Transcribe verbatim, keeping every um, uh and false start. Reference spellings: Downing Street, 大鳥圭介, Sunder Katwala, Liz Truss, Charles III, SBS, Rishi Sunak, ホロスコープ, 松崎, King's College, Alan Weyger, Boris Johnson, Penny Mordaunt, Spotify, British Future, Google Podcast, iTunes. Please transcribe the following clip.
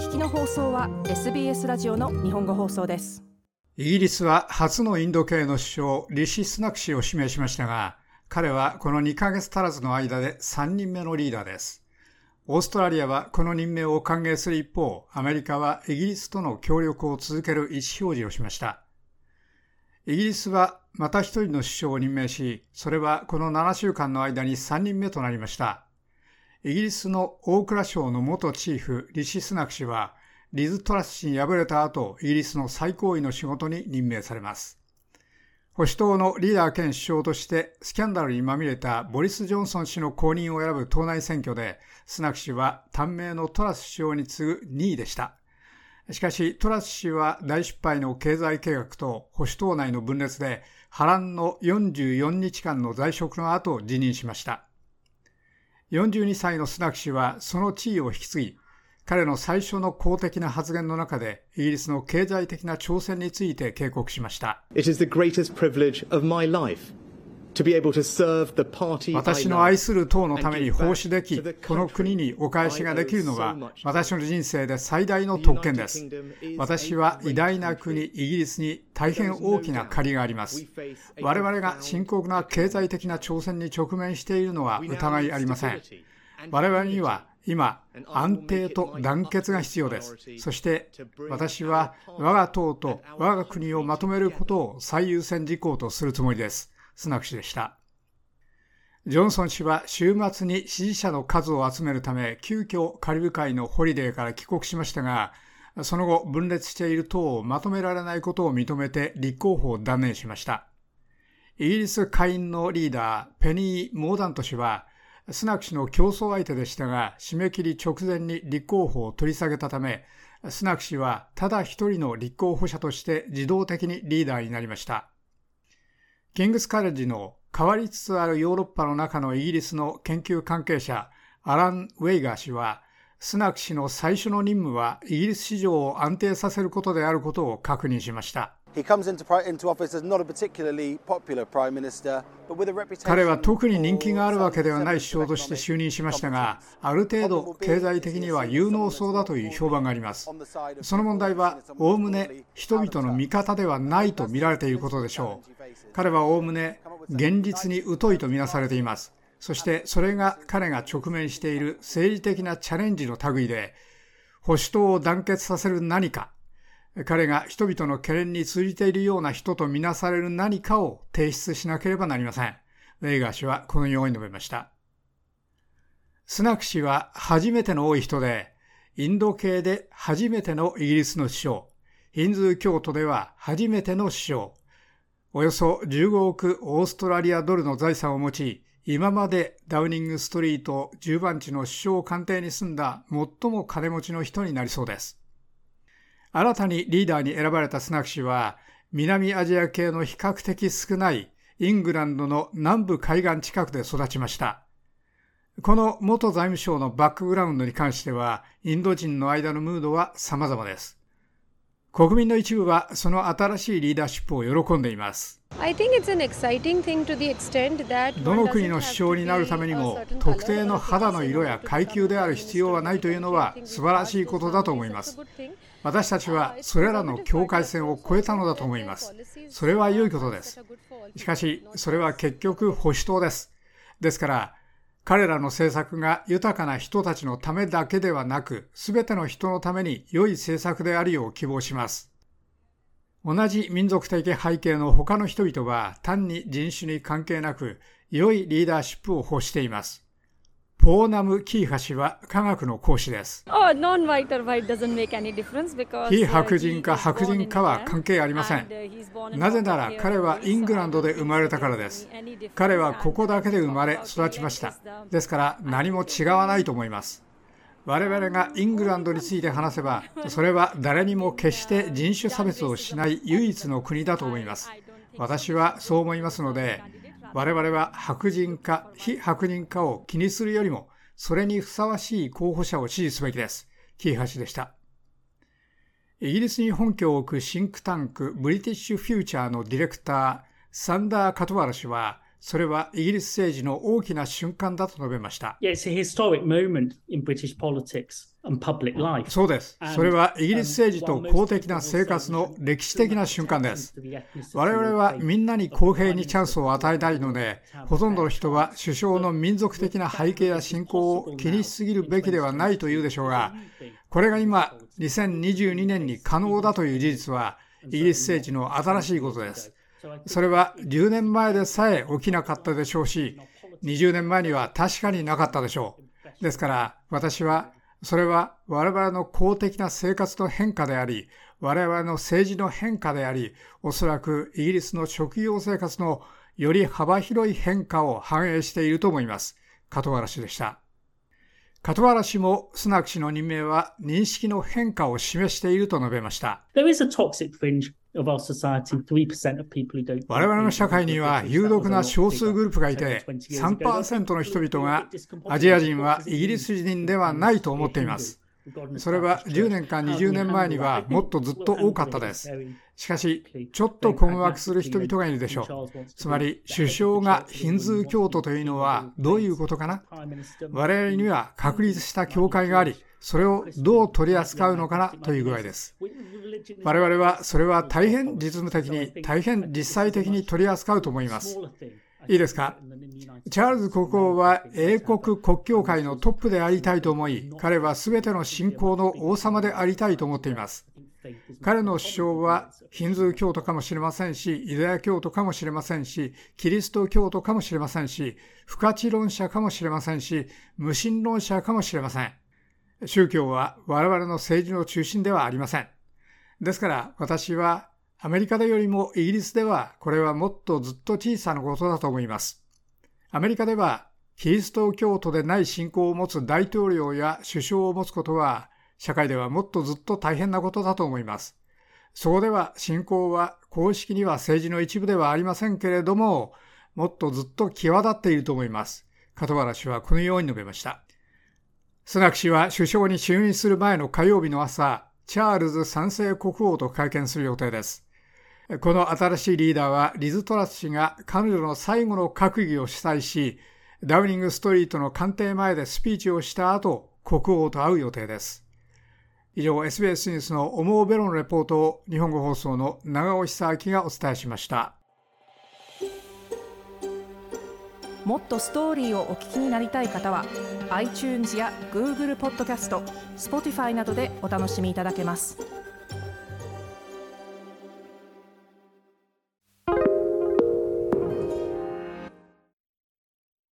聞きの放送は エスビーエス ラジオの日本語放送です。イギリスは初のインド系の首相リシ・スナク氏を指名しましたが、彼はこのにかげつ足らずの間でさんにんめのリーダーです。オーストラリアはこの任命を歓迎する一方、アメリカはイギリスとの協力を続ける意思表示をしました。イギリスはまた一人の首相を任命し、それはこのななしゅうかんの間にさんにんめとなりました。イギリスの大蔵省の元チーフリシ・スナク氏はリズ・トラス氏に敗れた後、イギリスの最高位の仕事に任命されます。保守党のリーダー兼首相としてスキャンダルにまみれたボリス・ジョンソン氏の後任を選ぶ党内選挙で、スナク氏は短命のトラス首相に次ぐにいでした。しかしトラス氏は大失敗の経済計画と保守党内の分裂で波乱のよんじゅうよんにちかんの在職の後辞任しました。よんじゅうにさいのスナク氏はその地位を引き継ぎ、彼の最初の公的な発言の中でイギリスの経済的な挑戦について警告しました。私の愛する党のために奉仕でき、この国にお返しができるのは私の人生で最大の特権です。私は偉大な国イギリスに大変大きな借りがあります。我々が深刻な経済的な挑戦に直面しているのは疑いありません。我々には今、安定と団結が必要です。そして私は我が党と我が国をまとめることを最優先事項とするつもりです。スナク氏でした。ジョンソン氏は週末に支持者の数を集めるため、急遽カリブ海のホリデーから帰国しましたが、その後分裂している党をまとめられないことを認めて立候補を断念しました。イギリス下院のリーダー、ペニー・モーダント氏は、スナク氏の競争相手でしたが、締め切り直前に立候補を取り下げたため、スナク氏はただ一人の立候補者として自動的にリーダーになりました。キングスカレッジの変わりつつあるヨーロッパの中のイギリスの研究関係者、アラン・ウェイガー氏は、スナク氏の最初の任務はイギリス市場を安定させることであることを確認しました。彼は特に人気があるわけではない首相として就任しましたが、ある程度経済的には有能そうだという評判があります。その問題はおおむね人々の味方ではないと見られていることでしょう。彼はおおむね現実に疎いとみなされています。そしてそれが彼が直面している政治的なチャレンジの類で、保守党を団結させる何か、彼が人々の懸念に通じているような人とみなされる何かを提出しなければなりません。レイガー氏はこのように述べました。スナク氏は初めての多い人で、インド系で初めてのイギリスの首相、ヒンズー教徒では初めての首相、およそじゅうごおくオーストラリアドルの財産を持ち、今までダウニングストリートじゅうばんちの首相官邸に住んだ最も金持ちの人になりそうです。新たにリーダーに選ばれたスナク氏は、南アジア系の比較的少ないイングランドの南部海岸近くで育ちました。この元財務省のバックグラウンドに関しては、インド人の間のムードは様々です。国民の一部はその新しいリーダーシップを喜んでいます。どの国の首相になるためにも、特定の肌の色や階級である必要はないというのは素晴らしいことだと思います。私たちはそれらの境界線を越えたのだと思います。それは良いことです。しかし、それは結局保守党です。ですから、彼らの政策が豊かな人たちのためだけではなく、すべての人のために良い政策であるよう希望します。同じ民族的背景の他の人々は、単に人種に関係なく、良いリーダーシップを欲しています。ポーナム・キーハ氏は科学の講師です。キー白人か白人かは関係ありません。なぜなら彼はイングランドで生まれたからです。彼はここだけで生まれ育ちました。ですから何も違わないと思います。我々がイングランドについて話せば、それは誰にも決して人種差別をしない唯一の国だと思います。私はそう思いますので、我々は白人か非白人かを気にするよりも、それにふさわしい候補者を支持すべきです。キーハ氏でした。イギリスに本拠を置くシンクタンクブリティッシュフューチャーのディレクター、サンダー・カトワラ氏は、それはイギリス政治の大きな瞬間だと述べました。そうです。それはイギリス政治と公的な生活の歴史的な瞬間です。我々はみんなに公平にチャンスを与えたいので、ほとんどの人は首相の民族的な背景や信仰を気にしすぎるべきではないと言うでしょうが、これが今、にせんにじゅうにねんに可能だという事実は、イギリス政治の新しいことです。それはじゅうねんまえでさえ起きなかったでしょうし、にじゅうねんまえには確かになかったでしょう。ですから私は、それは我々の公的な生活の変化であり、我々の政治の変化であり、おそらくイギリスの職業生活のより幅広い変化を反映していると思います。カトワラ氏でした。カトワラ氏もスナク氏の任命は認識の変化を示していると述べました。我々の社会には有毒な少数グループがいて、さんパーセント の人々がアジア人はイギリス人ではないと思っています。それはじゅうねんかにじゅうねんまえにはもっとずっと多かったです。しかし、ちょっと困惑する人々がいるでしょう。つまり、首相がヒンズー教徒というのはどういうことかな？我々には確立した教会があり、それをどう取り扱うのかなという具合です。我々はそれは大変実務的に、大変実際的に取り扱うと思います。いいですか？チャールズ国王は英国国教会のトップでありたいと思い、彼はすべての信仰の王様でありたいと思っています。彼の首相はヒンズー教徒かもしれませんし、ユダヤ教徒かもしれませんし、キリスト教徒かもしれませんし、不可知論者かもしれませんし、無神論者かもしれません。宗教は我々の政治の中心ではありません。ですから私はアメリカでよりもイギリスではこれはもっとずっと小さなことだと思います。アメリカではキリスト教徒でない信仰を持つ大統領や首相を持つことは社会ではもっとずっと大変なことだと思います。そこでは信仰は公式には政治の一部ではありませんけれども、もっとずっと際立っていると思います。片原氏はこのように述べました。スナク氏は首相に就任する前の火曜日の朝、チャールズさんせい国王と会見する予定です。この新しいリーダーはリズ・トラス氏が彼女の最後の閣議を主催し、ダウニングストリートの官邸前でスピーチをした後、国王と会う予定です。以上、エスビーエス ニュースのオモーベロのレポートを日本語放送の長尾久明がお伝えしました。もっとストーリーをお聞きになりたい方は iTunes や Google ポッドキャスト、Spotify などでお楽しみいただけます。